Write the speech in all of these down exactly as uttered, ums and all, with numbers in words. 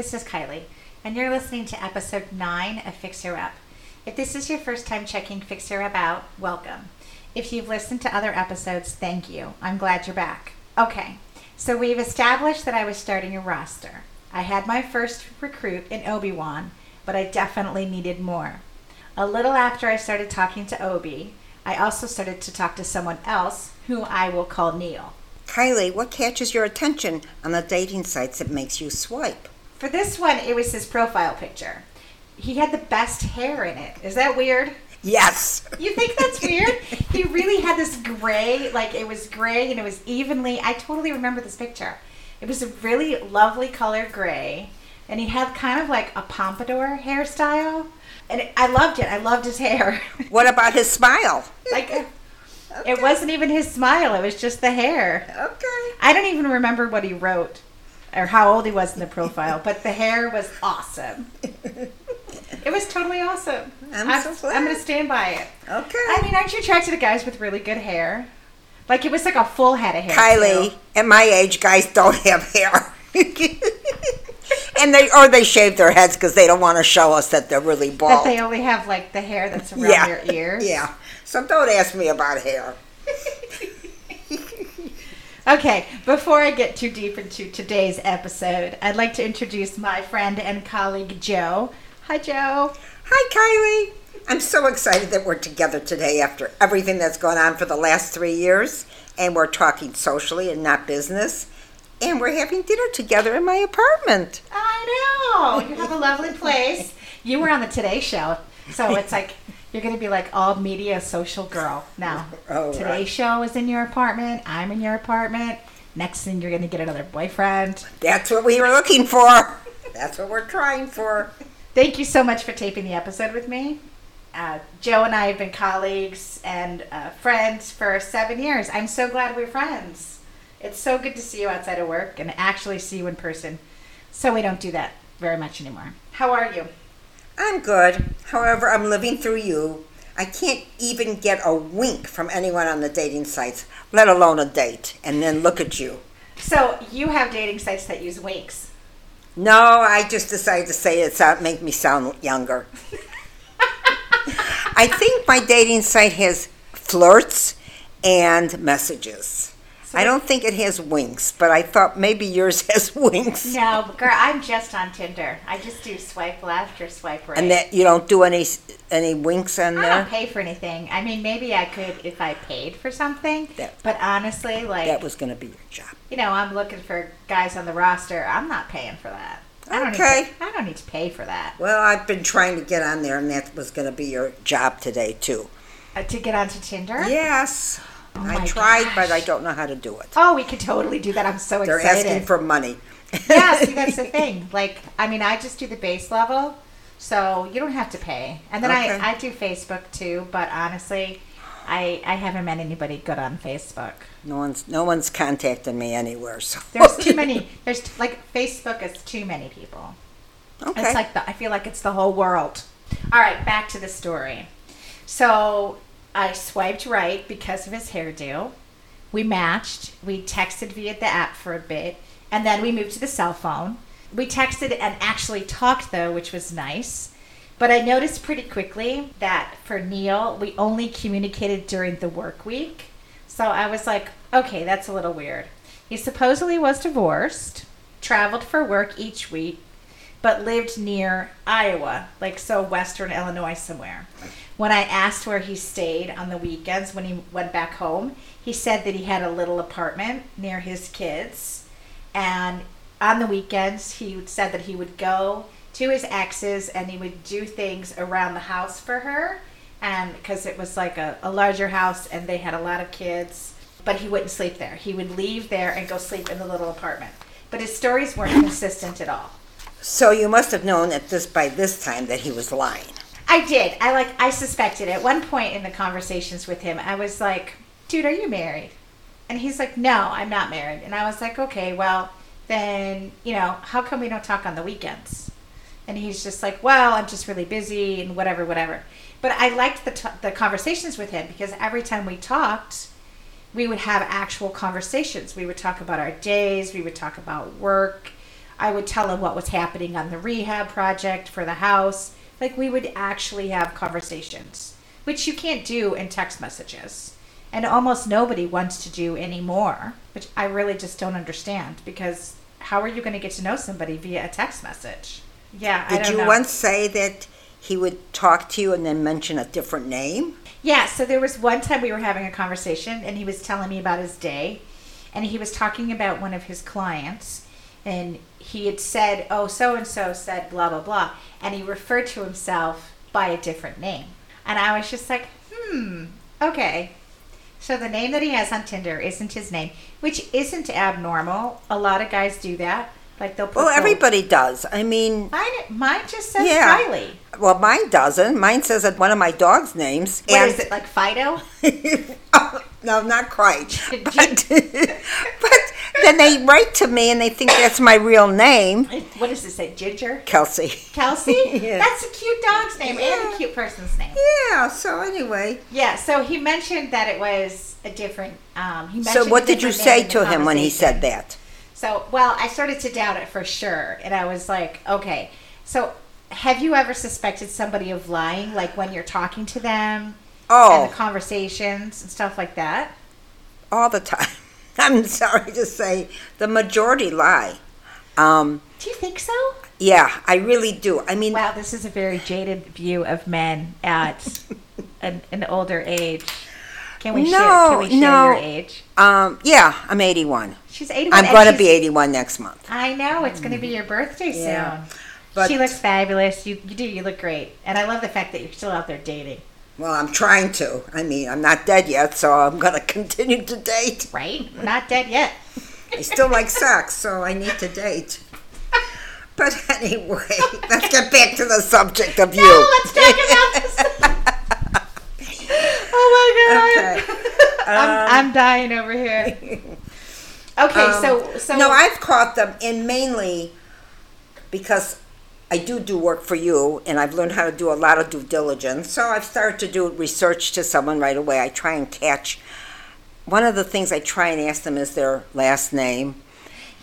This is Kylie, and you're listening to episode nine of Fixer Up. If this is your first time checking Fixer Up out, welcome. If you've listened to other episodes, thank you. I'm glad you're back. Okay, so we've established that I was starting a roster. I had my first recruit in Obi-Wan, but I definitely needed more. A little after I started talking to Obi, I also started to talk to someone else who I will call Neil. Kylie, what catches your attention on the dating sites that makes you swipe? For this one, it was his profile picture. He had the best hair in it. Is that weird? Yes. You think that's weird? He really had this gray, like it was gray and it was evenly. I totally remember this picture. It was a really lovely color gray, and he had kind of like a pompadour hairstyle. And I loved it. I loved his hair. What about his smile? Like... A, Okay. It wasn't even his smile. It was just the hair. Okay. I don't even remember what he wrote or how old he was in the profile, but the hair was awesome. It was totally awesome. I'm, I'm so glad. I'm going to stand by it. Okay. I mean, aren't you attracted to guys with really good hair? Like, it was like a full head of hair. Kylie, too. At my age, guys don't have hair. And they or they shave their heads because they don't want to show us that they're really bald. That they only have, like, the hair that's around yeah. their ears. Yeah. So don't ask me about hair. Okay, before I get too deep into today's episode, I'd like to introduce my friend and colleague, Joe. Hi, Joe. Hi, Kylie. I'm so excited that we're together today after everything that's gone on for the last three years, and we're talking socially and not business. And we're having dinner together in my apartment. I know. You have a lovely place. You were on the Today Show. So it's like, you're going to be like all media social girl now. Oh, Today right. Show is in your apartment. I'm in your apartment. Next thing, you're going to get another boyfriend. That's what we were looking for. That's what we're trying for. Thank you so much for taping the episode with me. Uh, Joe and I have been colleagues and uh, friends for seven years. I'm so glad we're friends. It's so good to see you outside of work and actually see you in person. So we don't do that very much anymore. How are you? I'm good. However, I'm living through you. I can't even get a wink from anyone on the dating sites, let alone a date. And then look at you. So you have dating sites that use winks? No, I just decided to say it to make me sound younger. I think my dating site has flirts and messages. So I don't think it has winks, but I thought maybe yours has winks. No, girl, I'm just on Tinder. I just do swipe left or swipe right. And that you don't do any any winks on there? I don't pay for anything. I mean, maybe I could if I paid for something, that, but honestly, like... That was going to be your job. You know, I'm looking for guys on the roster. I'm not paying for that. I don't okay. Need to, I don't need to pay for that. Well, I've been trying to get on there, and that was going to be your job today, too. Uh, to get onto Tinder? Yes. Oh I tried, gosh. But I don't know how to do it. Oh, we could totally do that. I'm so They're excited. They're asking for money. Yeah, see, that's the thing. Like, I mean, I just do the base level, so you don't have to pay. And then okay. I, I do Facebook, too, but honestly, I, I haven't met anybody good on Facebook. No one's no one's contacted me anywhere. So. There's too many. There's t- Like, Facebook is too many people. Okay. It's like the, I feel like it's the whole world. All right, back to the story. So... I swiped right because of his hairdo. We matched. We texted via the app for a bit. And then we moved to the cell phone. We texted and actually talked, though, which was nice. But I noticed pretty quickly that for Neil, we only communicated during the work week. So I was like, okay, that's a little weird. He supposedly was divorced, traveled for work each week, but lived near Iowa, like so western Illinois somewhere. When I asked where he stayed on the weekends when he went back home, he said that he had a little apartment near his kids. And on the weekends, he said that he would go to his ex's and he would do things around the house for her. And because it was like a, a larger house and they had a lot of kids, but he wouldn't sleep there. He would leave there and go sleep in the little apartment. But his stories weren't consistent at all. So you must have known at this by this time that he was lying. I did. I like. I suspected at one point in the conversations with him, I was like, dude, are you married? And he's like, no, I'm not married. And I was like, okay, well, then, you know, how come we don't talk on the weekends? And he's just like, well, I'm just really busy and whatever, whatever. But I liked the t- the conversations with him because every time we talked, we would have actual conversations. We would talk about our days. We would talk about work. I would tell him what was happening on the rehab project for the house. Like, we would actually have conversations, which you can't do in text messages. And almost nobody wants to do anymore, which I really just don't understand, because how are you going to get to know somebody via a text message? Yeah, I don't know. Did you once say that he would talk to you and then mention a different name? Yeah, so there was one time we were having a conversation, and he was telling me about his day, and he was talking about one of his clients, and he had said, oh, so-and-so said blah, blah, blah, and he referred to himself by a different name. And I was just like, hmm, okay. So the name that he has on Tinder isn't his name, which isn't abnormal. A lot of guys do that. Like they'll put well, everybody does. I mean... Mine, mine just says yeah. Kylie. Well, mine doesn't. Mine says that one of my dog's names. What and is it, like Fido? Oh, no, not quite. But, but then they write to me and they think that's my real name. What does it say? Ginger? Kelsey. Kelsey? Yeah. That's a cute dog's name yeah. and a cute person's name. Yeah, so anyway. Yeah, so he mentioned that it was a different... Um, he mentioned so what did you say to him when he said that? So, well, I started to doubt it for sure. And I was like, okay, so have you ever suspected somebody of lying, like when you're talking to them oh. and the conversations and stuff like that? All the time. I'm sorry to say, the majority lie. Um, do you think so? Yeah, I really do. I mean, wow, this is a very jaded view of men at an, an older age. Can we, no, share, can we share no. your age? Um, yeah, I'm eighty-one. She's eighty-one. I'm going to be eighty-one next month. I know. It's going to be your birthday soon. Yeah, but she looks fabulous. You, you do. You look great. And I love the fact that you're still out there dating. Well, I'm trying to. I mean, I'm not dead yet, so I'm going to continue to date. Right? Not dead yet. I still like sex, so I need to date. But anyway, okay. Let's get back to the subject of you. No, let's talk about this. Oh my God! Okay. I'm, um, I'm dying over here. Okay, um, so so no, I've caught them, and mainly because I do do work for you, and I've learned how to do a lot of due diligence. So I've started to do research to someone right away. I try and catch. One of the things I try and ask them is their last name.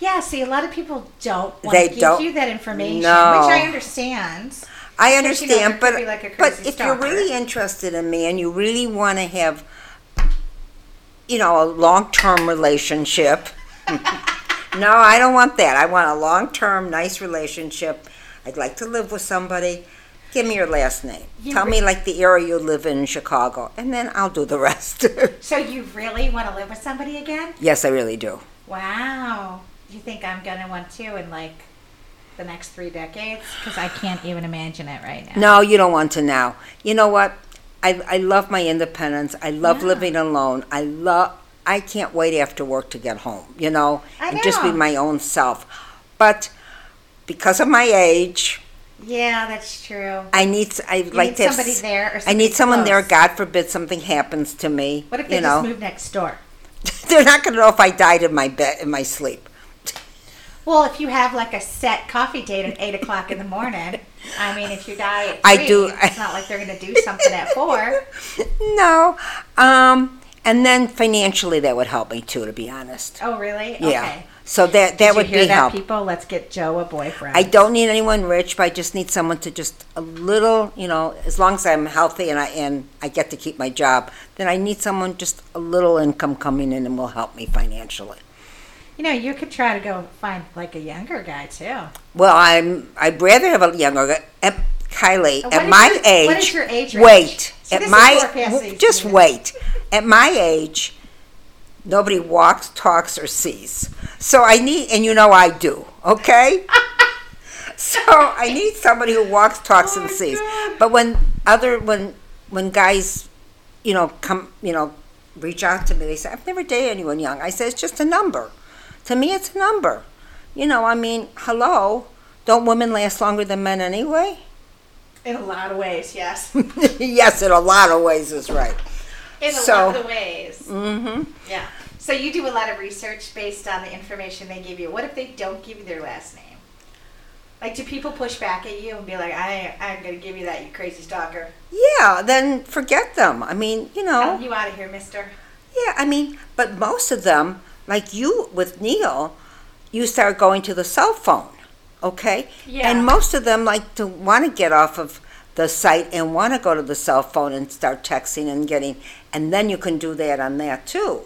Yeah, see, a lot of people don't want to give you that information, no. which I understand. I understand, so, you know, but, like but if stalker. You're really interested in me and you really want to have, you know, a long-term relationship, no, I don't want that. I want a long-term, nice relationship. I'd like to live with somebody. Give me your last name. You Tell really, me, like, the area you live in in Chicago, and then I'll do the rest. So you really want to live with somebody again? Yes, I really do. Wow. You think I'm going to want to and, like... the next three decades? Because I can't even imagine it right now. No, you don't want to now. You know what? I I love my independence. I love yeah. living alone. I love. I can't wait after work to get home, you know, I and know. just be my own self. But because of my age... Yeah, that's true. I need I you like need to somebody have, there or I need someone close. there. God forbid something happens to me. What if they you just know? move next door? They're not going to know if I died in my bed, in my sleep. Well, if you have like a set coffee date at eight o'clock in the morning, I mean, if you die at three, I do, I, it's not like they're going to do something at four. No, um, and then financially that would help me too, to be honest. Oh, really? Yeah. Okay. So that that Did would you hear be that, help. People, let's get Joe a boyfriend. I don't need anyone rich, but I just need someone to just a little, you know, as long as I'm healthy and I and I get to keep my job, then I need someone just a little income coming in and will help me financially. You know, you could try to go find, like, a younger guy, too. Well, I'm, I'd rather have a younger guy. At Kylie, what at my your, age... What is your age range? Wait. So at my, just wait. At my age, nobody walks, talks, or sees. So I need... And you know I do, okay? So I need somebody who walks, talks, oh and sees. God. But when other... When when guys, you know, come, you know, reach out to me, they say, I've never dated anyone young. I say, it's just a number. To me, it's a number. You know, I mean, hello, don't women last longer than men anyway? In a lot of ways, yes. Yes, in a lot of ways is right. In a so, lot of ways. Mm-hmm. Yeah. So you do a lot of research based on the information they give you. What if they don't give you their last name? Like, do people push back at you and be like, I, I'm going to give you that, you crazy stalker? Yeah, then forget them. I mean, you know. Oh, you out of here, mister. Yeah, I mean, but most of them... Like you with Neil, you start going to the cell phone. okay? Yeah. And most of them like to want to get off of the site and want to go to the cell phone and start texting and getting, and then you can do that on that too.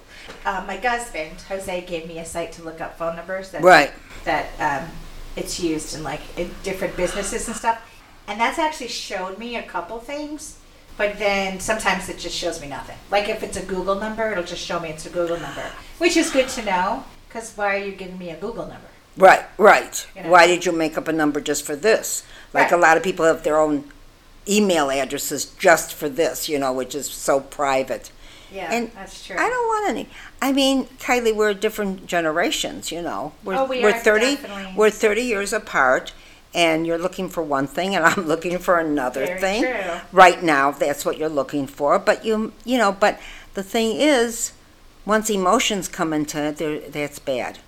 Uh, my husband, Jose, gave me a site to look up phone numbers that, right. that um, it's used in like in different businesses and stuff. And that's actually showed me a couple things, but then sometimes it just shows me nothing. Like if it's a Google number, it'll just show me it's a Google number, which is good to know, because why are you giving me a Google number? Right, right. You know? Why did you make up a number just for this? Like right. a lot of people have their own email addresses just for this, you know, which is so private. Yeah, and that's true. I don't want any. I mean, Kylie, we're different generations, you know. We're, oh, we we're are thirty. Definitely. We're thirty years apart, and you're looking for one thing, and I'm looking for another Very thing. True. Right now, that's what you're looking for. But you, you know, but the thing is, once emotions come into it, that's bad.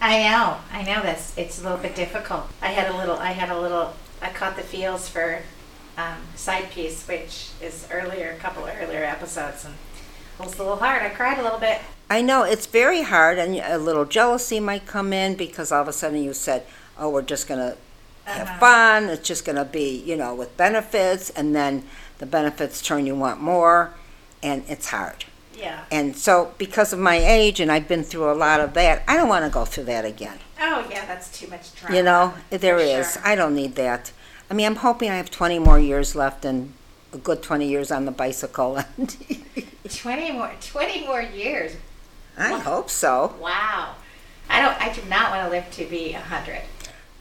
I know. I know this. It's a little bit difficult. I had a little. I had a little. I caught the feels for. Um, side piece, which is earlier, a couple of earlier episodes, and it was a little hard. I cried a little bit. I know, it's very hard, and a little jealousy might come in because all of a sudden you said, oh, we're just going to have uh-huh. fun, it's just going to be, you know, with benefits, and then the benefits turn you want more, and it's hard. Yeah. And so, because of my age, and I've been through a lot of that, I don't want to go through that again. Oh, yeah, that's too much drama. You know, there is. Sure. I don't need that. I mean, I'm hoping I have twenty more years left and a good twenty years on the bicycle. twenty more, twenty more years. I wow. hope so. Wow, I don't. I do not want to live to be a hundred.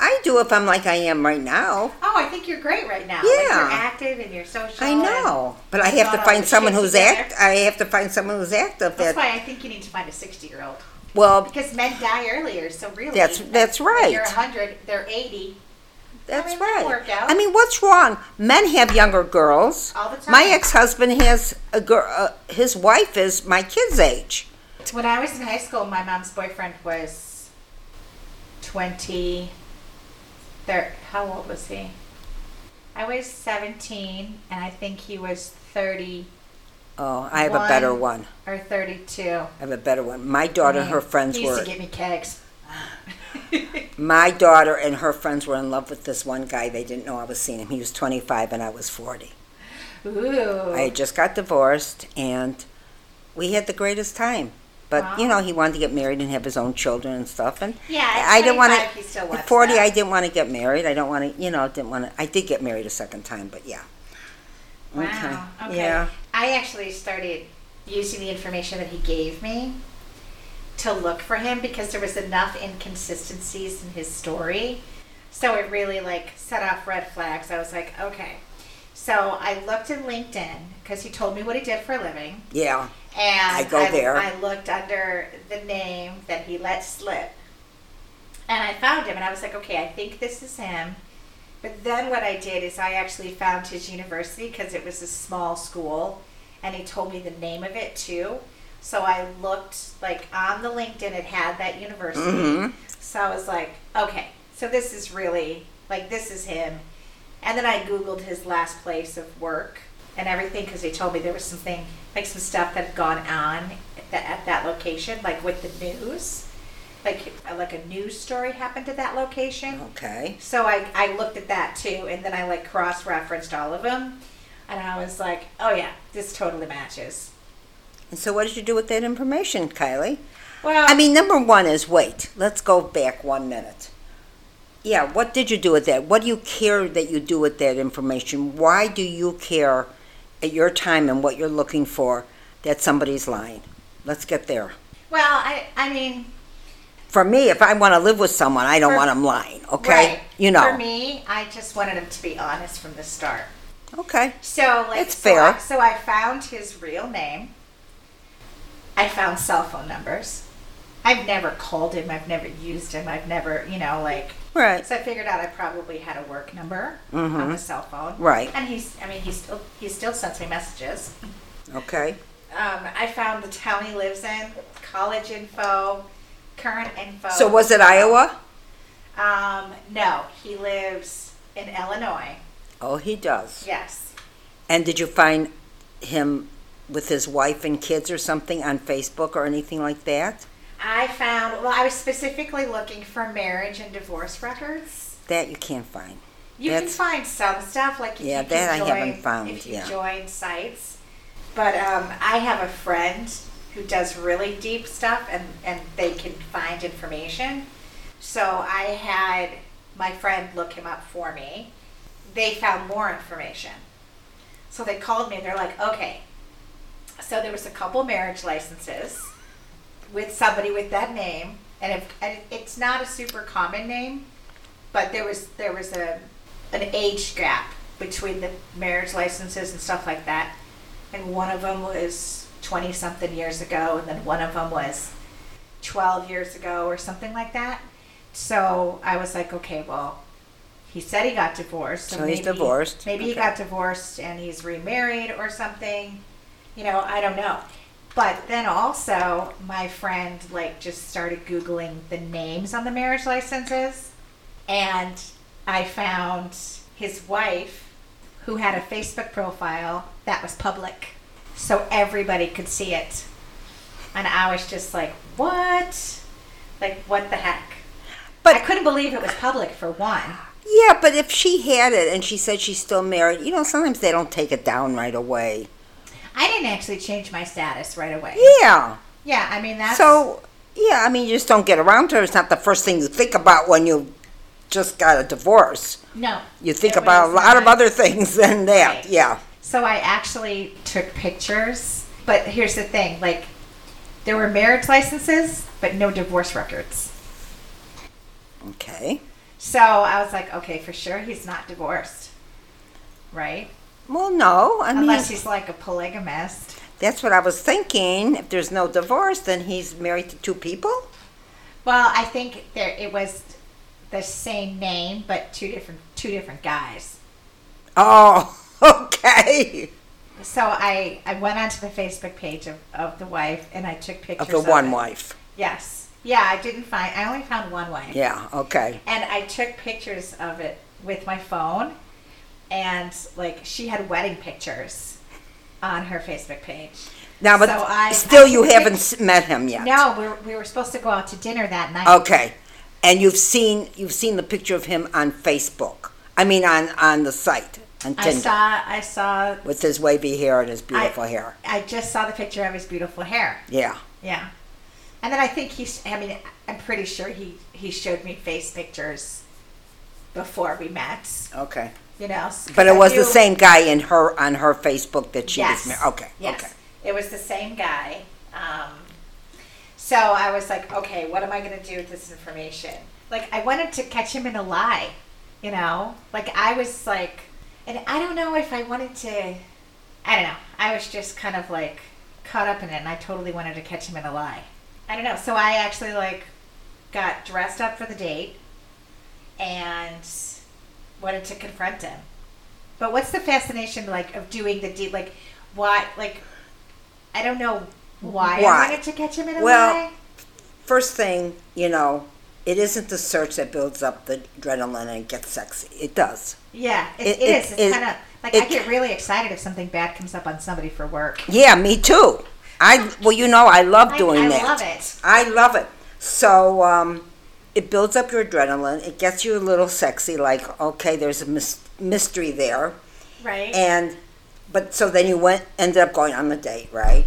I do if I'm like I am right now. Oh, I think you're great right now. Yeah, like you're active and you're social. I know, but I have to find someone who's active. I have to find someone who's active. That's that, why I think you need to find a sixty-year-old. Well, because men die earlier, so really, that's that's right. When you're a hundred, they're eighty. That's I mean, right. I mean, what's wrong? Men have younger girls. All the time. My ex-husband has a girl. Uh, his wife is my kid's age. When I was in high school, my mom's boyfriend was twenty. Thir- how old was he? I was seventeen, and I think he was thirty. Oh, I have a better one. Or thirty-two. I have a better one. My daughter I mean, and her friends he used were. To give me kegs. My daughter and her friends were in love with this one guy. They didn't know I was seeing him. He was twenty-five and I was forty. Ooh. I had just got divorced and we had the greatest time. But, wow. you know, he wanted to get married and have his own children and stuff. And yeah, at I didn't want to. At forty, that. I didn't want to get married. I don't want to, you know, didn't want to. I did get married a second time, but yeah. Wow. Okay. okay. Yeah. I actually started using the information that he gave me to look for him because there was enough inconsistencies in his story, so it really like set off red flags. I was like, okay. So I looked at LinkedIn because he told me what he did for a living. Yeah, and I go I, there. I looked under the name that he let slip, and I found him, and I was like, okay, I think this is him. But then what I did is I actually found his university because it was a small school, and he told me the name of it too. So I looked, like, on the LinkedIn, it had that university. Mm-hmm. So I was like, okay, so this is really, like, this is him. And then I Googled his last place of work and everything because he told me there was something, like some stuff that had gone on at, the, at that location, like with the news. Like, like a news story happened at that location. Okay. So I, I looked at that, too, and then I, like, cross-referenced all of them. And I was like, oh, yeah, this totally matches. And so what did you do with that information, Kylie? Well, I mean, number one is, wait, let's go back one minute. Yeah, what did you do with that? What do you care that you do with that information? Why do you care at your time and what you're looking for that somebody's lying? Let's get there. Well, I I mean... For me, if I want to live with someone, I don't for, want them lying, okay? Right. You know. For me, I just wanted them to be honest from the start. Okay. So, like, it's so fair. I, so I found his real name. I found cell phone numbers. I've never called him. I've never used him. I've never, you know, like... Right. So I figured out I probably had a work number mm-hmm. on the cell phone. Right. And he's, I mean, he still, he still sends me messages. Okay. Um, I found the town he lives in, college info, current info. So was it Iowa? Um, no. He lives in Illinois. Oh, he does. Yes. And did you find him... with his wife and kids or something on Facebook or anything like that? I found, well, I was specifically looking for marriage and divorce records. That you can't find. You That's, can find some stuff, like if yeah, you that join, I haven't found. If you yeah. join sites, but um, I have a friend who does really deep stuff, and, and they can find information. So I had my friend look him up for me. They found more information. So they called me and they're like, okay. So there was a couple marriage licenses with somebody with that name, and, if, and it's not a super common name, but there was there was a an age gap between the marriage licenses and stuff like that. And one of them was twenty-something years ago, and then one of them was twelve years ago or something like that. So I was like, okay, well, he said he got divorced. So, so maybe, he's divorced. Maybe okay. he got divorced and he's remarried or something. You know, I don't know. But then also my friend like just started Googling the names on the marriage licenses, and I found his wife who had a Facebook profile that was public, so everybody could see it. And I was just like, what? Like, what the heck? But I couldn't believe it was public, for one. Yeah, but if she had it and she said she's still married, you know, sometimes they don't take it down right away. I didn't actually change my status right away. Yeah. Yeah, I mean, that's... So, yeah, I mean, you just don't get around to it. It's not the first thing you think about when you just got a divorce. No. You think about a lot of other things than that, right. Yeah. So I actually took pictures, but here's the thing, like, there were marriage licenses, but no divorce records. Okay. So I was like, okay, for sure he's not divorced, right? Well, no. I mean, unless he's like a polygamist. That's what I was thinking. If there's no divorce, then he's married to two people? Well, I think there it was the same name, but two different two different guys. Oh, okay. So I, I went onto the Facebook page of, of the wife, and I took pictures of the one of wife. Yes. Yeah, I didn't find... I only found one wife. Yeah, okay. And I took pictures of it with my phone, and, like, she had wedding pictures on her Facebook page. Now, but so I, still I you haven't pic- met him yet. No, we were, we were supposed to go out to dinner that night. Okay. And you've seen you've seen the picture of him on Facebook. I mean, on, on the site. I saw, I saw... With his wavy hair and his beautiful I, hair. I just saw the picture of his beautiful hair. Yeah. Yeah. And then I think he's... I mean, I'm pretty sure he, he showed me face pictures before we met. Okay. You know? But it was knew, the same guy in her on her Facebook that she yes, was... married. Okay. Yes. Okay. It was the same guy. Um, so I was like, okay, what am I going to do with this information? Like, I wanted to catch him in a lie, you know? Like, I was like... And I don't know if I wanted to, I don't know, I was just kind of like caught up in it, and I totally wanted to catch him in a lie. I don't know, so I actually like got dressed up for the date and wanted to confront him. But what's the fascination like of doing the date, like why, like, I don't know why, why? I wanted to catch him in a well, lie? Well, first thing, you know. It isn't the search that builds up the adrenaline and gets sexy. It does. Yeah, it, it, it is. It's it, kind of like it, I get really excited if something bad comes up on somebody for work. Yeah, me too. I well, you know, I love doing I, I that. I love it. I love it. So um, it builds up your adrenaline. It gets you a little sexy. Like, okay, there's a mis- mystery there, right? And but so then you went, ended up going on the date, right?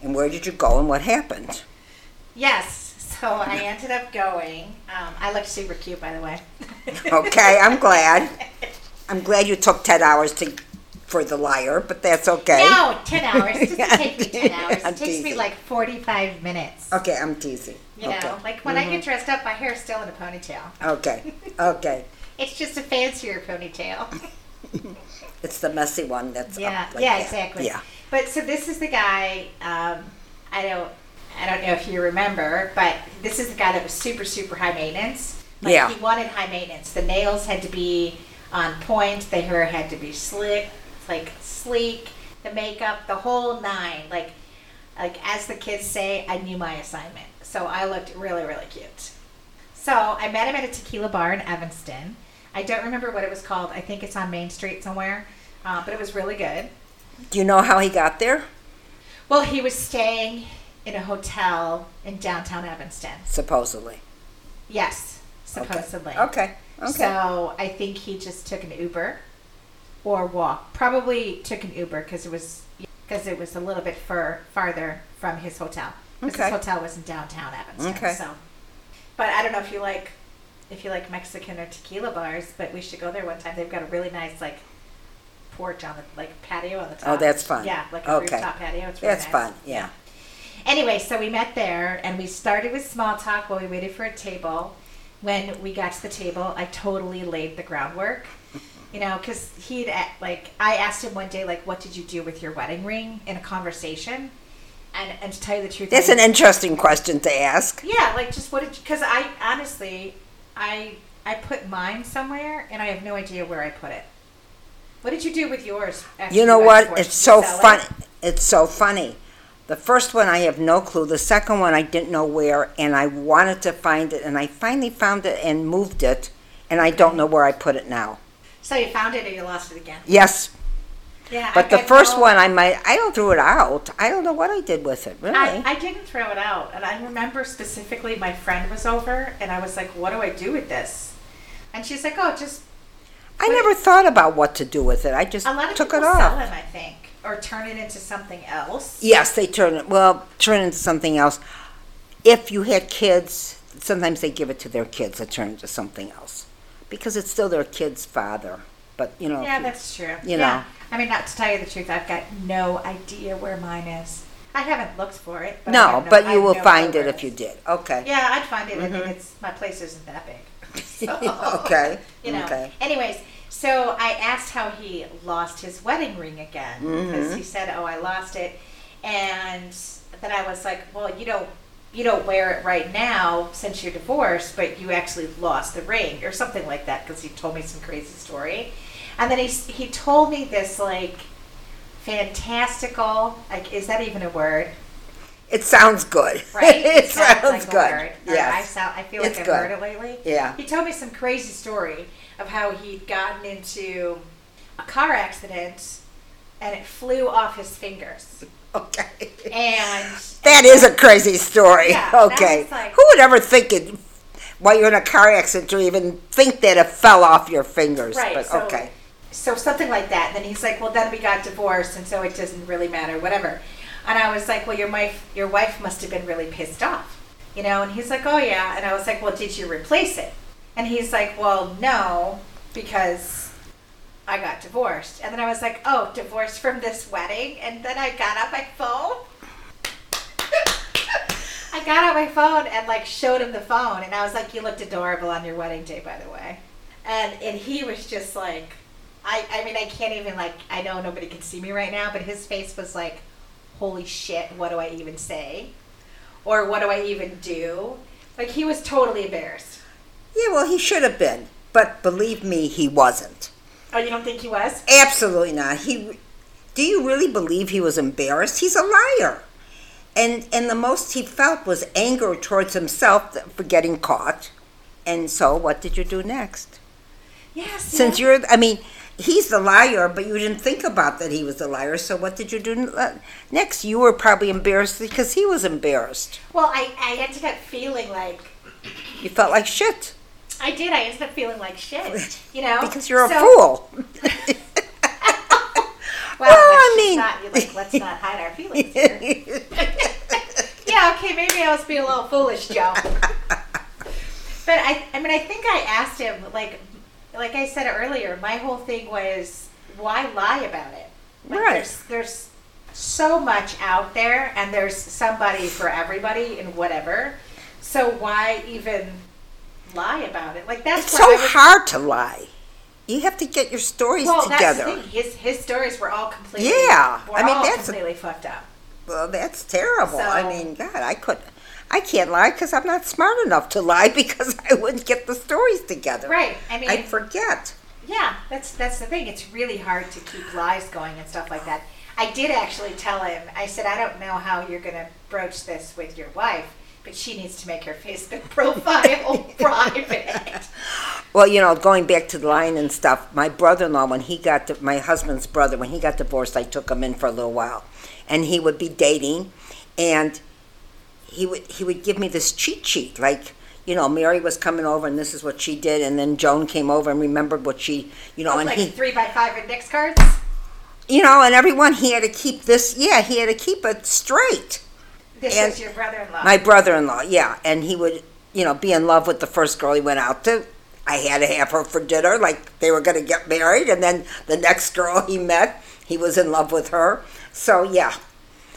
And where did you go, and what happened? Yes. So I ended up going. Um, I looked super cute, by the way. Okay, I'm glad. I'm glad you took ten hours to for the liar, but that's okay. No, ten hours. It doesn't take me ten hours. I'm it takes teasing. me like forty-five minutes. Okay, I'm teasing. You okay. know, like when mm-hmm. I get dressed up, my hair's still in a ponytail. Okay, okay. It's just a fancier ponytail. It's the messy one that's yeah, up like yeah, that. exactly. Yeah. But so this is the guy. Um, I don't. I don't know if you remember, but this is the guy that was super, super high maintenance. Like, yeah. He wanted high maintenance. The nails had to be on point. The hair had to be slick, like sleek. The makeup, the whole nine. Like, like as the kids say, I knew my assignment. So I looked really, really cute. So I met him at a tequila bar in Evanston. I don't remember what it was called. I think it's on Main Street somewhere, uh, but it was really good. Do you know how he got there? Well, he was staying in a hotel in downtown Evanston. Supposedly. Yes, supposedly. Okay. okay. Okay. So I think he just took an Uber or walked. Probably took an Uber because it was because it was a little bit far, farther from his hotel. Because okay. his hotel was in downtown Evanston. Okay. So, but I don't know if you like if you like Mexican or tequila bars, but we should go there one time. They've got a really nice like porch on the like patio on the top. Oh, that's fun. Yeah, like a okay. rooftop patio. It's really that's nice. Fun. Yeah. Anyway, so we met there, and we started with small talk while we waited for a table. When we got to the table, I totally laid the groundwork, you know, because he'd, like, I asked him one day, like, what did you do with your wedding ring in a conversation? And, and to tell you the truth. That's I, an interesting question to ask. Yeah, like, just what did you, because I, honestly, I, I put mine somewhere, and I have no idea where I put it. What did you do with yours? You know what? It's so funny. It's so funny. The first one, I have no clue. The second one, I didn't know where, and I wanted to find it, and I finally found it and moved it, and I don't know where I put it now. So you found it, or you lost it again? Yes. Yeah. But I the first know. one, I might, I don't throw it out. I don't know what I did with it, really. I, I didn't throw it out, and I remember specifically my friend was over, and I was like, what do I do with this? And she's like, oh, just... I never it. thought about what to do with it. I just took it off. A lot of people sell them, I think. Or turn it into something else? Yes, they turn it, well, turn it into something else. If you had kids, sometimes they give it to their kids to turn it into something else. Because it's still their kid's father. But, you know. Yeah, that's true. You yeah. know. I mean, not to tell you the truth, I've got no idea where mine is. I haven't looked for it. But no, no, but you will find it if you did. Okay. Yeah, I'd find it. Mm-hmm. I mean, it's, my place isn't that big. So, okay. You know. Okay. Anyways. So I asked how he lost his wedding ring again, mm-hmm. because he said, oh, I lost it. And then I was like, well, you don't you don't wear it right now since you're divorced, but you actually lost the ring or something like that, because he told me some crazy story. And then he he told me this, like, fantastical, like, is that even a word? It sounds good. Right? It, it sounds, sounds like good. A word. Yes. I, I, sound, I feel it's like I've good. Heard it lately. Yeah. He told me some crazy story of how he'd gotten into a car accident and it flew off his fingers. Okay. And that and is a crazy story. Yeah, okay. Like, who would ever think it while you're in a car accident to even think that it fell off your fingers? Right. But so, okay. So something like that. And then he's like, well, then we got divorced and so it doesn't really matter, whatever. And I was like, well, your wife, your wife must have been really pissed off, you know? And he's like, oh, yeah. And I was like, well, did you replace it? And he's like, well, no, because I got divorced. And then I was like, oh, divorced from this wedding? And then I got out my phone. I got out my phone and, like, showed him the phone. And I was like, you looked adorable on your wedding day, by the way. And and he was just like, I, I mean, I can't even, like, I know nobody can see me right now, but his face was like, holy shit, what do I even say? Or what do I even do? Like, he was totally embarrassed. Yeah, well, he should have been. But believe me, he wasn't. Oh, you don't think he was? Absolutely not. He, do you really believe he was embarrassed? He's a liar. And and the most he felt was anger towards himself for getting caught. And so what did you do next? Yes. Since yes. you're, I mean... He's the liar, but you didn't think about that he was the liar, so what did you do next? You were probably embarrassed because he was embarrassed. Well, I, I ended up feeling like... You felt like shit. I did. I ended up feeling like shit, you know? Because you're so, a fool. well, well I mean... Not, you're like, let's not hide our feelings here. yeah, okay, maybe I was being a little foolish, Joe. but, I, I mean, I think I asked him, like... Like I said earlier, my whole thing was, why lie about it? Like right. There's, there's so much out there, and there's somebody for everybody and whatever. So why even lie about it? Like that's it's so was, hard to lie. You have to get your stories well, together. Well, that's the thing. His, his stories were all completely, yeah. were I mean, all that's completely a, fucked up. Well, that's terrible. So, I mean, God, I couldn't. I can't lie because I'm not smart enough to lie because I wouldn't get the stories together. Right. I mean, I'd forget. Yeah, that's that's the thing. It's really hard to keep lies going and stuff like that. I did actually tell him, I said, I don't know how you're going to broach this with your wife, but she needs to make her Facebook profile private. Well, you know, going back to the lying and stuff, my brother-in-law, when he got, to, my husband's brother, when he got divorced, I took him in for a little while. And he would be dating, and... He would he would give me this cheat sheet, like, you know, Mary was coming over and this is what she did, and then Joan came over and remembered what she, you know, and like he, three by five index cards? You know, and everyone, he had to keep this, yeah, he had to keep it straight. This and is your brother-in-law. My brother-in-law, yeah. And he would, you know, be in love with the first girl he went out to. I had to have her for dinner, like they were going to get married. And then the next girl he met, he was in love with her. So, yeah.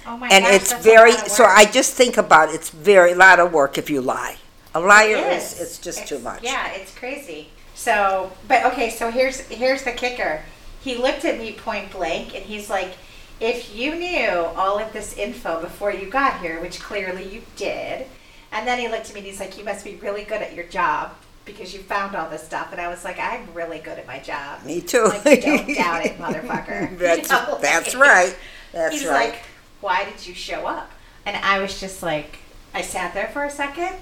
Oh, my and gosh, it's very, so I just think about it, it's very, a lot of work if you lie. A liar it is. is, it's just it's, too much. Yeah, it's crazy. So, but okay, so here's here's the kicker. He looked at me point blank, and he's like, if you knew all of this info before you got here, which clearly you did, and then he looked at me and he's like, you must be really good at your job because you found all this stuff. And I was like, I'm really good at my job. Me too. Like, don't doubt it, motherfucker. That's, you know? That's right. That's he's right. He's like, why did you show up? And I was just like, I sat there for a second,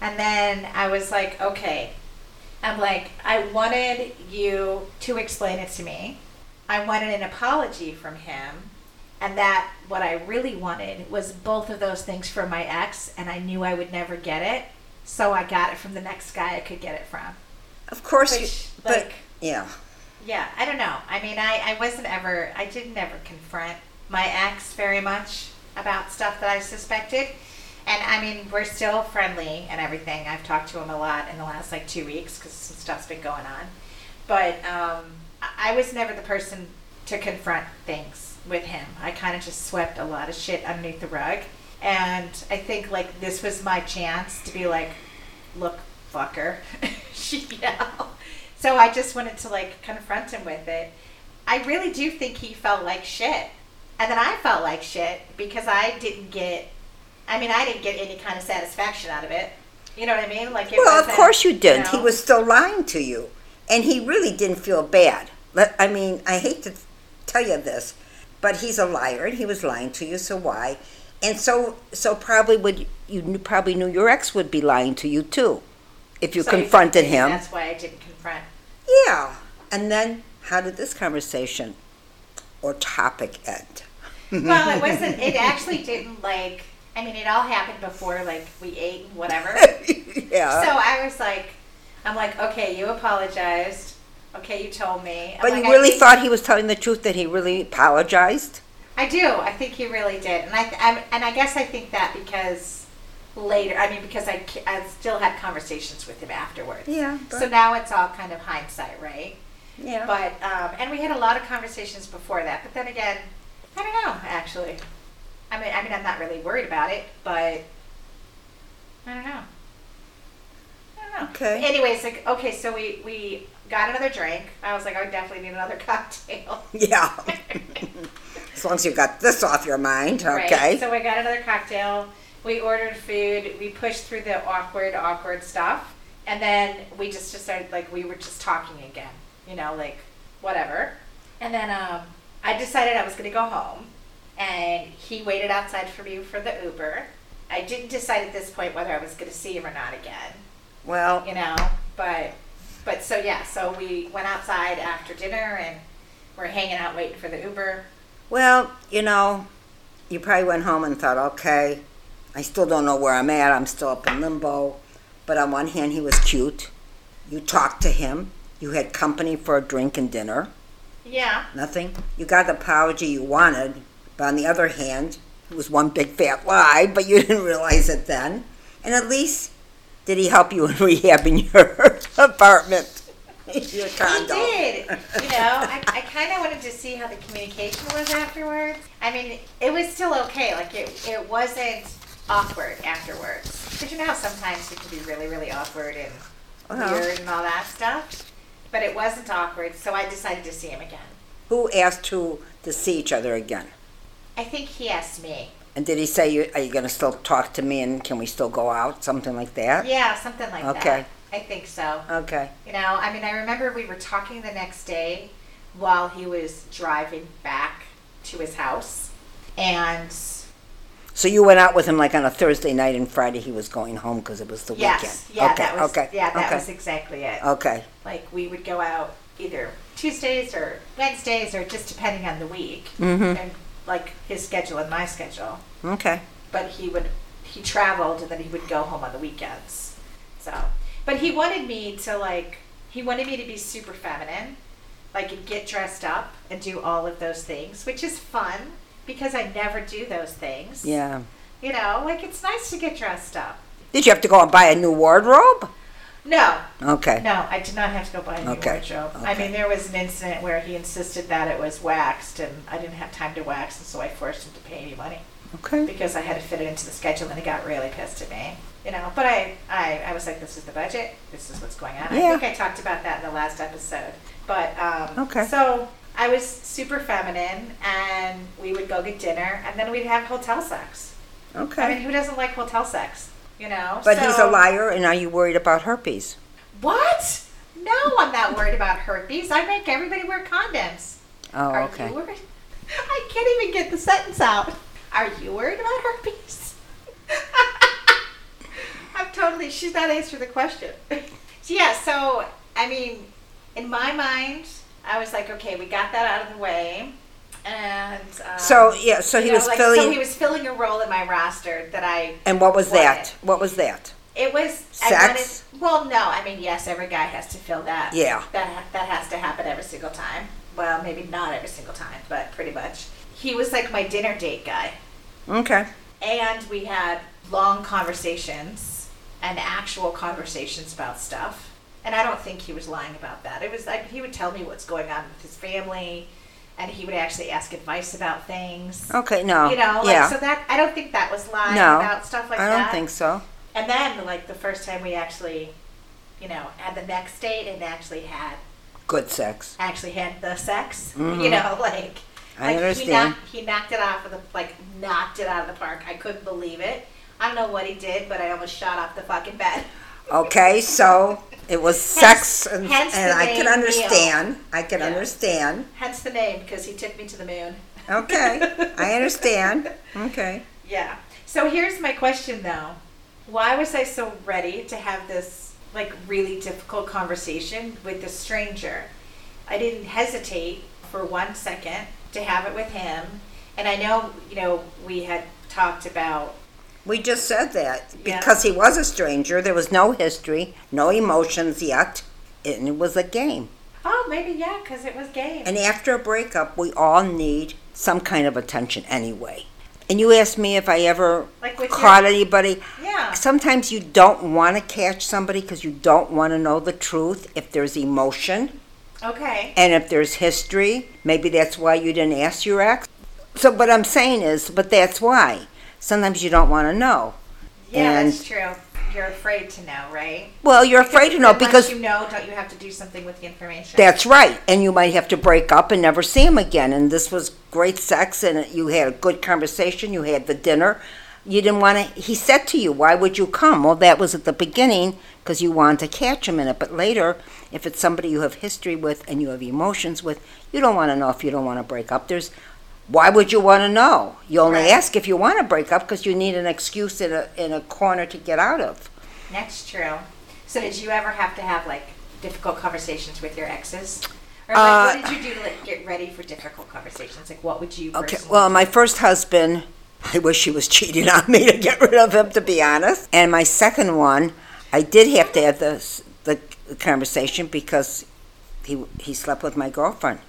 and then I was like, okay. I'm like, I wanted you to explain it to me. I wanted an apology from him. And that, what I really wanted was both of those things from my ex, and I knew I would never get it, so I got it from the next guy I could get it from. Of course. Which, you, like, but, yeah. Yeah, I don't know. I mean, I, I wasn't ever, I didn't ever confront my ex very much about stuff that I suspected. And, I mean, we're still friendly and everything. I've talked to him a lot in the last, like, two weeks because some stuff's been going on. But um, I was never the person to confront things with him. I kind of just swept a lot of shit underneath the rug. And I think, like, this was my chance to be like, look, fucker. you know? So I just wanted to, like, confront him with it. I really do think he felt like shit. And then I felt like shit because I didn't get... I mean, I didn't get any kind of satisfaction out of it. You know what I mean? Like, it well, of course you didn't. You know? He was still lying to you. And he really didn't feel bad. I mean, I hate to tell you this, but he's a liar, and he was lying to you, so why? And so so probably would you knew, probably knew your ex would be lying to you, too, if you so confronted you him. That's why I didn't confront. Yeah. And then how did this conversation or topic end? Well, it wasn't, it actually didn't, like... I mean, it all happened before, like, we ate and whatever. Yeah. So I was like, I'm like, okay, you apologized. Okay, you told me. I'm but like, you really think, thought he was telling the truth, that he really apologized? I do. I think he really did. And I, I and I guess I think that because later, I mean, because I, I still had conversations with him afterwards. Yeah. But, so now it's all kind of hindsight, right? Yeah. But, um, and we had a lot of conversations before that. But then again, I don't know, actually. I mean, I mean, I'm not really worried about it, but I don't know. I don't know. Okay. Anyways, like, okay, so we, we got another drink. I was like, I definitely need another cocktail. Yeah. As long as you got this off your mind, okay. Right. So we got another cocktail. We ordered food. We pushed through the awkward, awkward stuff. And then we just, just started, like, we were just talking again, you know, like, whatever. And then um, I decided I was going to go home. And he waited outside for me for the Uber. I didn't decide at this point whether I was going to see him or not again. Well, you know, but but so yeah, so we went outside after dinner and we're hanging out waiting for the Uber. Well, you know, you probably went home and thought, okay, I still don't know where I'm at. I'm still up in limbo. But on one hand, he was cute. You talked to him. You had company for a drink and dinner. Yeah. Nothing. You got the apology you wanted. But on the other hand, it was one big fat lie, but you didn't realize it then. And at least, did he help you in rehabbing your apartment, your condo? He did. You know, I, I kind of wanted to see how the communication was afterwards. I mean, it was still okay. Like, it, it wasn't awkward afterwards. Because you know how sometimes it can be really, really awkward and wow. weird and all that stuff? But it wasn't awkward, so I decided to see him again. Who asked who to see each other again? I think he asked me. And did he say, are you going to still talk to me and can we still go out? Something like that? Yeah, something like okay. that. Okay. I think so. Okay. You know, I mean, I remember we were talking the next day while he was driving back to his house. And... So you went out with him like on a Thursday night and Friday he was going home because it was the yes, weekend. Yeah, okay, that was, okay, yeah, that okay. was exactly it. Okay. Like we would go out either Tuesdays or Wednesdays or just depending on the week. Mm-hmm. And like his schedule and my schedule. Okay. But he would, he traveled and then he would go home on the weekends. So, but he wanted me to like, he wanted me to be super feminine, like get dressed up and do all of those things, which is fun because I never do those things. Yeah. You know, like it's nice to get dressed up. Did you have to go and buy a new wardrobe? No. Okay. No, I did not have to go buy a new okay. wardrobe. Okay. I mean, there was an incident where he insisted that it was waxed, and I didn't have time to wax, and so I forced him to pay me money. Okay. Because I had to fit it into the schedule, and he got really pissed at me. You know, but I, I, I was like, this is the budget. This is what's going on. Yeah. I think I talked about that in the last episode. But, um, okay. So I was super feminine, and we would go get dinner, and then we'd have hotel sex. Okay. I mean, who doesn't like hotel sex? You know, but so, he's a liar, and are you worried about herpes? What? No, I'm not worried about herpes. I make everybody wear condoms. Oh, are okay. You worried? I can't even get the sentence out. Are you worried about herpes? I'm totally, she's not answering the question. So, yeah, so, I mean, in my mind, I was like, okay, we got that out of the way. And um, so yeah, so he know, was like, filling. So he was filling a role in my roster that I. And what was wanted. that? What was that? It was sex. I wanted, well, no, I mean, yes, every guy has to fill that. Yeah. That that has to happen every single time. Well, maybe not every single time, but pretty much. He was like my dinner date guy. Okay. And we had long conversations and actual conversations about stuff. And I don't think he was lying about that. It was like he would tell me what's going on with his family. And he would actually ask advice about things. Okay, no. You know, like, yeah. So that, I don't think that was lying no, about stuff like that. I don't that. think so. And then, like, the first time we actually, you know, had the next date and actually had... Good sex. Actually had the sex. Mm-hmm. You know, like... I like understand. He knocked, he knocked it off of the, like, knocked it out of the park. I couldn't believe it. I don't know what he did, but I almost shot off the fucking bed. Okay, so... It was hence, sex, and, hence and I can understand. Neil. I can yeah. understand. Hence the name, because he took me to the moon. Okay, I understand. Okay. Yeah. So here's my question, though. Why was I so ready to have this, like, really difficult conversation with a stranger? I didn't hesitate for one second to have it with him. And I know, you know, we had talked about... We just said that because yeah. he was a stranger. There was no history, no emotions yet, and it was a game. Oh, maybe, yeah, because it was game. And after a breakup, we all need some kind of attention anyway. And you asked me if I ever like caught your, anybody. Yeah. Sometimes you don't want to catch somebody because you don't want to know the truth if there's emotion. Okay. And if there's history, maybe that's why you didn't ask your ex. So what I'm saying is, but that's why. Sometimes you don't want to know. Yeah, and that's true. You're afraid to know, right? Well, you're because afraid to know because... you know, don't you have to do something with the information? That's right. And you might have to break up and never see him again. And this was great sex, and you had a good conversation. You had the dinner. You didn't want to... He said to you, why would you come? Well, that was at the beginning because you wanted to catch him in it. But later, if it's somebody you have history with and you have emotions with, you don't want to know if you don't want to break up. There's... Why would you want to know? You only right. ask if you want to break up because you need an excuse in a in a corner to get out of. That's true. So did you ever have to have, like, difficult conversations with your exes? Or, like, uh, what did you do to, like, get ready for difficult conversations? Like, what would you Okay, well, do? My first husband, I wish he was cheating on me to get rid of him, to be honest. And my second one, I did have to have the, the conversation because he he slept with my girlfriend.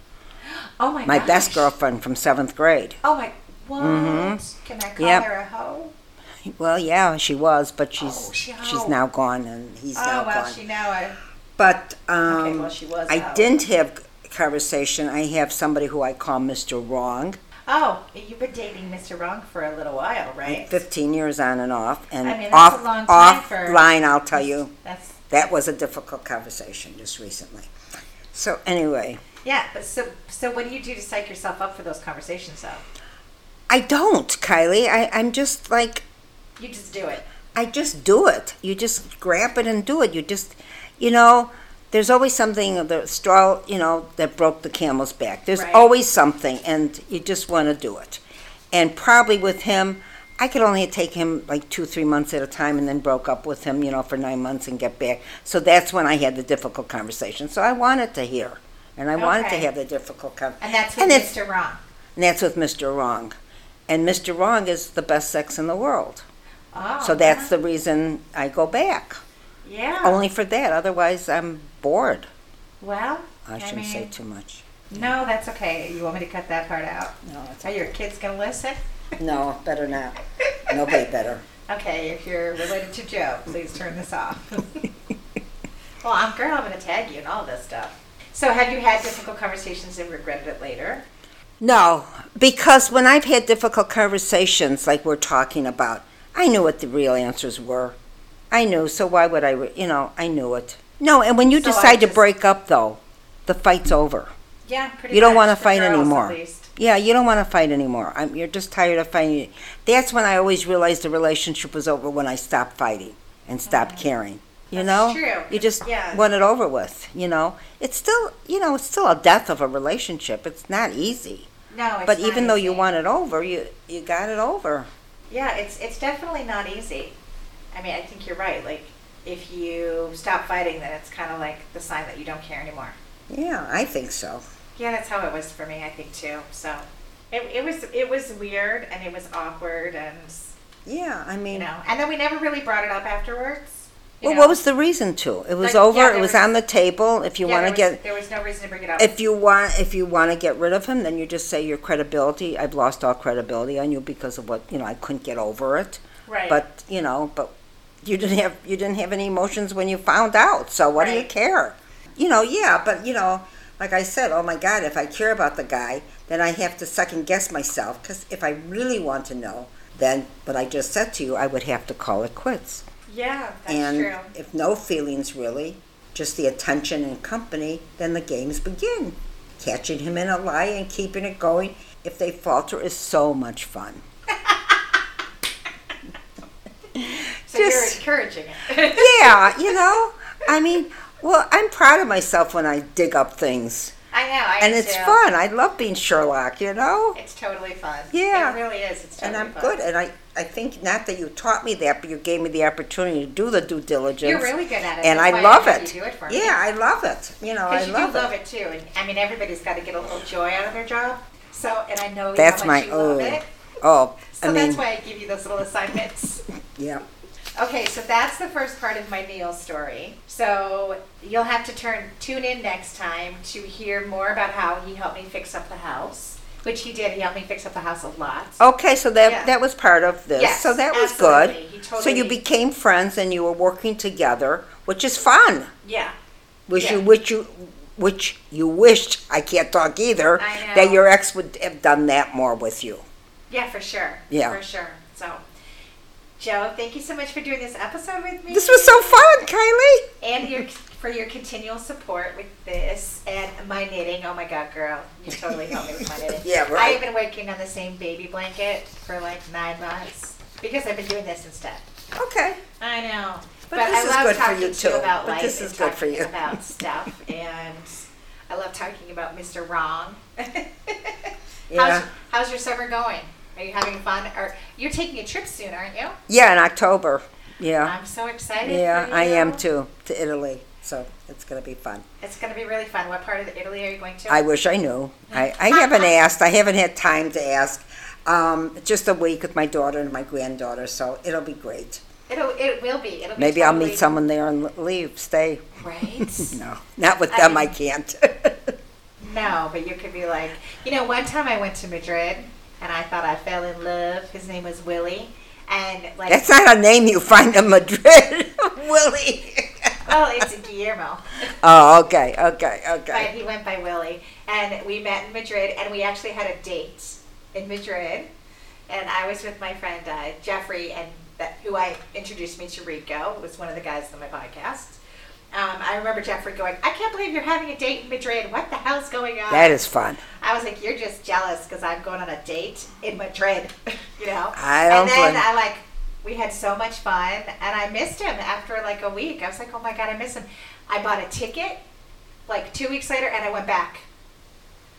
Oh my My gosh. Best girlfriend from seventh grade. Oh my, what? Mm-hmm. Can I call yep. her a hoe? Well, yeah, she was, but she's oh, she she's now gone, and he's oh, now well, gone. Oh, well, she now I... But um, okay, well, she was I hoe. Didn't have conversation. I have somebody who I call Mister Wrong. Oh, you've been dating Mister Wrong for a little while, right? Like fifteen years on and off. And I mean, that's off, a long time for... Offline, I'll tell you, that's... that was a difficult conversation just recently. So anyway... Yeah, but so so what do you do to psych yourself up for those conversations, though? I don't, Kylie. I, I'm just like... You just do it. I just do it. You just grab it and do it. You just, you know, there's always something, the straw, you know, that broke the camel's back. There's right. always something, and you just want to do it. And probably with him, I could only take him like two, three months at a time, and then broke up with him, you know, for nine months and get back. So that's when I had the difficult conversation. So I wanted to hear. And I okay. wanted to have the difficult conversation. And that's with and Mister Wrong. And that's with Mister Wrong. And Mister Wrong is the best sex in the world. Oh, so that's yeah. the reason I go back. Yeah. Only for that. Otherwise, I'm bored. Well, I shouldn't I mean, say too much. No, that's okay. You want me to cut that part out? No, that's okay. Are your kids going to listen? No, better not. Nobody better. Okay, if you're related to Joe, please turn this off. Well, I'm girl, I'm going to tag you and all this stuff. So have you had difficult conversations and regretted it later? No, because when I've had difficult conversations like we're talking about, I knew what the real answers were. I knew, so why would I, re- you know, I knew it. No, and when you so decide just, to break up, though, the fight's over. Yeah, pretty much. You don't want to fight girls, anymore. At least. Yeah, you don't want to fight anymore. I'm, you're just tired of fighting. That's when I always realized the relationship was over, when I stopped fighting and stopped mm-hmm. caring. You That's know, true. You just yeah. want it over with. You know, it's still, you know, it's still a death of a relationship. It's not easy. No, it's but not even easy. Though you want it over, you you got it over. Yeah, it's it's definitely not easy. I mean, I think you're right. Like, if you stop fighting, then it's kind of like the sign that you don't care anymore. Yeah, I think so. Yeah, that's how it was for me, I think, too. So it it was it was weird, and it was awkward, and yeah, I mean, you know, and then we never really brought it up afterwards. You well, know. What was the reason to? It was like, over. Yeah, it was, was on the table. If you yeah, want to get, there was no reason to bring it up. If you want, if you want to get rid of him, then you just say your credibility. I've lost all credibility on you because of what you know. I couldn't get over it. Right. But you know, but you didn't have you didn't have any emotions when you found out. So what right. do you care? You know. Yeah. But you know, like I said, oh my God, if I care about the guy, then I have to second guess myself, because if I really want to know, then what I just said to you, I would have to call it quits. Yeah, that's and true. And if no feelings really, just the attention and company, then the games begin. Catching him in a lie and keeping it going, if they falter, is so much fun. So just, you're encouraging it. Yeah, you know, I mean, well, I'm proud of myself when I dig up things. I know, I And it's too. fun. I love being Sherlock, you know? It's totally fun. Yeah. It really is. It's totally fun. And I'm fun. good. And I, I think, not that you taught me that, but you gave me the opportunity to do the due diligence. You're really good at it. And That's I love I it. You do it for me. Yeah, I love it. You know, I love it. Because you do love it, too. And, I mean, everybody's got to get a little joy out of their job. So, and I know That's how much my, you love oh, it. Oh, So I mean, that's why I give you those little assignments. Yeah. Okay, so that's the first part of my Neil story. So you'll have to turn tune in next time to hear more about how he helped me fix up the house, which he did. He helped me fix up the house a lot. Okay, so that yeah. that was part of this. Yes, so that was absolutely. good. He totally so you became friends and you were working together, which is fun. Yeah. Which yeah. you which you which you wished I can't talk either. I know. That your ex would have done that more with you. Yeah, for sure. Yeah. For sure. So Joe, thank you so much for doing this episode with me. This was so fun, Kylie. And your, for your continual support with this and my knitting. Oh, my God, girl. You totally helped me with my knitting. Yeah, right. I've been working on the same baby blanket for like nine months because I've been doing this instead. Okay. I know. But, but this I love is good talking for you, too. To you about but life this is and good for you. About stuff. And I love talking about Mister Wrong. Yeah. How's, how's your summer going? Are you having fun? Or you're taking a trip soon, aren't you? Yeah, in October. Yeah. I'm so excited. Yeah, for you. I am too. To Italy, so it's gonna be fun. It's gonna be really fun. What part of Italy are you going to? I wish I knew. I, I haven't asked. I haven't had time to ask. Um, just a week with my daughter and my granddaughter, so it'll be great. It'll it will be. It'll be maybe totally I'll meet someone there and leave, stay. Right. No, not with them. I, I can't. No, but you could be like, you know, one time I went to Madrid. And I thought I fell in love. His name was Willie, and like that's not a name you find in Madrid, Willie. Well, it's Guillermo. Oh, okay, okay, okay. But he went by Willie, and we met in Madrid, and we actually had a date in Madrid, and I was with my friend uh, Jeffrey, and that, who I introduced me to Rico, was one of the guys on my podcast. Um, I remember Jeffrey going, I can't believe you're having a date in Madrid. What the hell's going on? That is fun. I was like, you're just jealous because I'm going on a date in Madrid, you know? I don't And then blame. I like, we had so much fun, and I missed him after like a week. I was like, oh my God, I miss him. I bought a ticket like two weeks later, and I went back.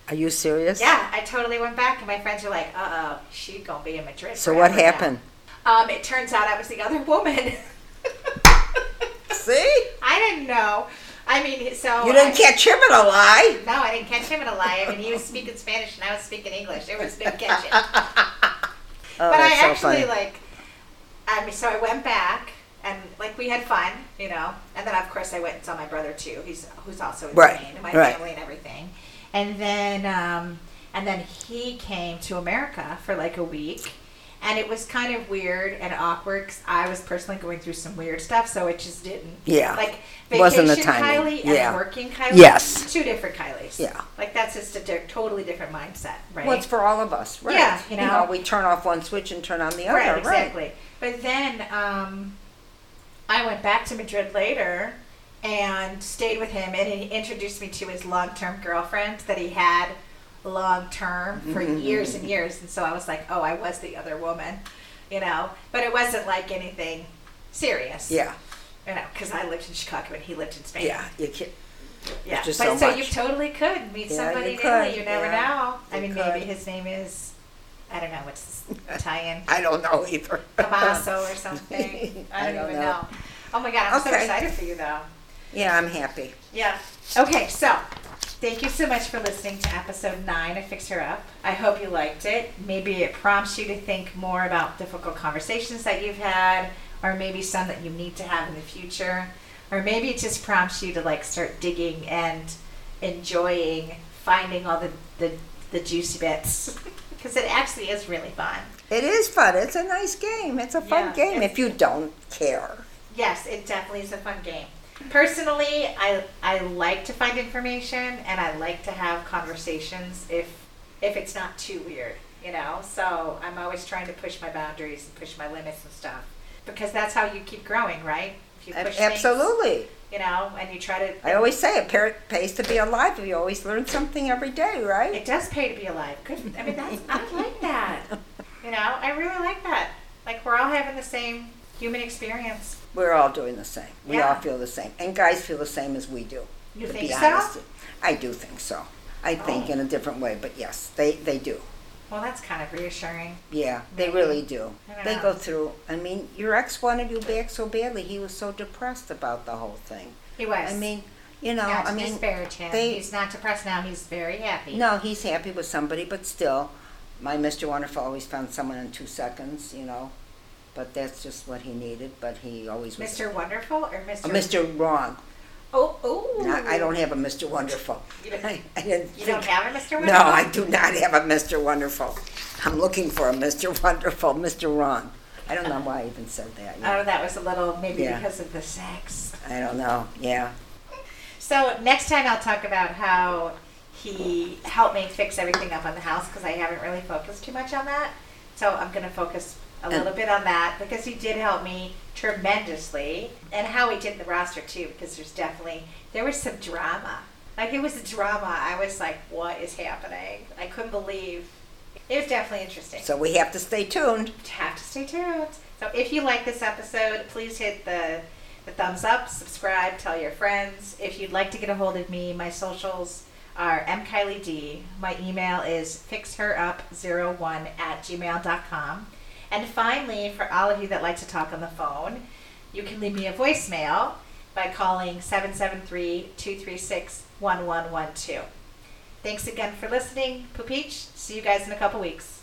Are you serious? Yeah, I totally went back, and my friends were like, uh-oh, she's going to be in Madrid. So what happened? Um, it turns out I was the other woman. See? I didn't know. I mean, so... You didn't I, catch him in a lie. No, I didn't catch him in a lie. I mean, he was speaking Spanish and I was speaking English. It was no catching. Oh, but I so actually, funny. like... I mean, so I went back and like we had fun, you know. And then of course I went and saw my brother too. He's who's also in right. Spain, and my right. family and everything. And then um, and then he came to America for like a week, and it was kind of weird and awkward because I was personally going through some weird stuff, so it just didn't. Yeah. Like vacation Wasn't the timing. Kylie and yeah. working Kylie. Yes. Two different Kylies. Yeah. Like that's just a di- totally different mindset, right? Well, it's for all of us, right? Yeah. You know, you know we turn off one switch and turn on the other, right? Exactly. Right. But then um, I went back to Madrid later and stayed with him, and he introduced me to his long-term girlfriend that he had long-term for mm-hmm. years and years. And so I was like, oh, I was the other woman, you know. But it wasn't like anything serious. Yeah. You know, because I lived in Chicago and he lived in Spain. Yeah, you can't. Yeah, but so, so you totally could meet yeah, somebody in Italy. You never yeah, know. I mean, could. Maybe his name is... I don't know what's this Italian. I don't know either. Tommaso or something. I don't, I don't even know. know. Oh my God, I'm okay. so excited for you though. Yeah, I'm happy. Yeah. Okay, so thank you so much for listening to episode nine of Fix Her Up. I hope you liked it. Maybe it prompts you to think more about difficult conversations that you've had, or maybe some that you need to have in the future. Or maybe it just prompts you to like start digging and enjoying finding all the, the, the juicy bits. Because it actually is really fun. It is fun. It's a nice game. It's a fun yeah, game if you don't care. Yes, it definitely is a fun game. Personally, I I like to find information, and I like to have conversations if if it's not too weird, you know? So I'm always trying to push my boundaries and push my limits and stuff. Because that's how you keep growing, right? If you push Absolutely. Things, you know, and you try to... I always say it pays to be alive. You always learn something every day, right? It does pay to be alive. Good. I mean, that's, I like that. You know, I really like that. Like, we're all having the same human experience. We're all doing the same. We yeah. all feel the same. And guys feel the same as we do. You to think be so? Honest. I do think so. I oh. think in a different way, but yes, they, they do. Well, that's kind of reassuring. Yeah, they really do. They go through. I mean, your ex wanted you back so badly. He was so depressed about the whole thing. He was. I mean, you know, I mean, not to disparage him. He's not depressed now. He's very happy. No, he's happy with somebody, but still, my Mister Wonderful always found someone in two seconds, you know. But that's just what he needed, but he always was. Mister Wonderful or Mister Oh, Mister Wrong. Oh, oh. No, I don't have a Mister Wonderful. You don't, I, I didn't you don't have a Mister Wonderful? No, I do not have a Mister Wonderful. I'm looking for a Mister Wonderful, Mister Wrong. I don't know why I even said that. Yeah. Oh, that was a little, maybe yeah. because of the sex. I don't know, yeah. So next time I'll talk about how he helped me fix everything up on the house, because I haven't really focused too much on that. So I'm going to focus a little bit on that, because he did help me tremendously, and how he did the roster too, because there's definitely there was some drama. Like, it was a drama. I was like, what is happening? I couldn't believe it. Was definitely interesting. So we have to stay tuned. Have to stay tuned. So if you like this episode, please hit the the thumbs up, subscribe, tell your friends. If you'd like to get a hold of me, my socials are mkylied. My email is fixherup zero one at gmail dot com. And finally, for all of you that like to talk on the phone, you can leave me a voicemail by calling seven seven three, two three six, one one one two. Thanks again for listening. Poopich, see you guys in a couple weeks.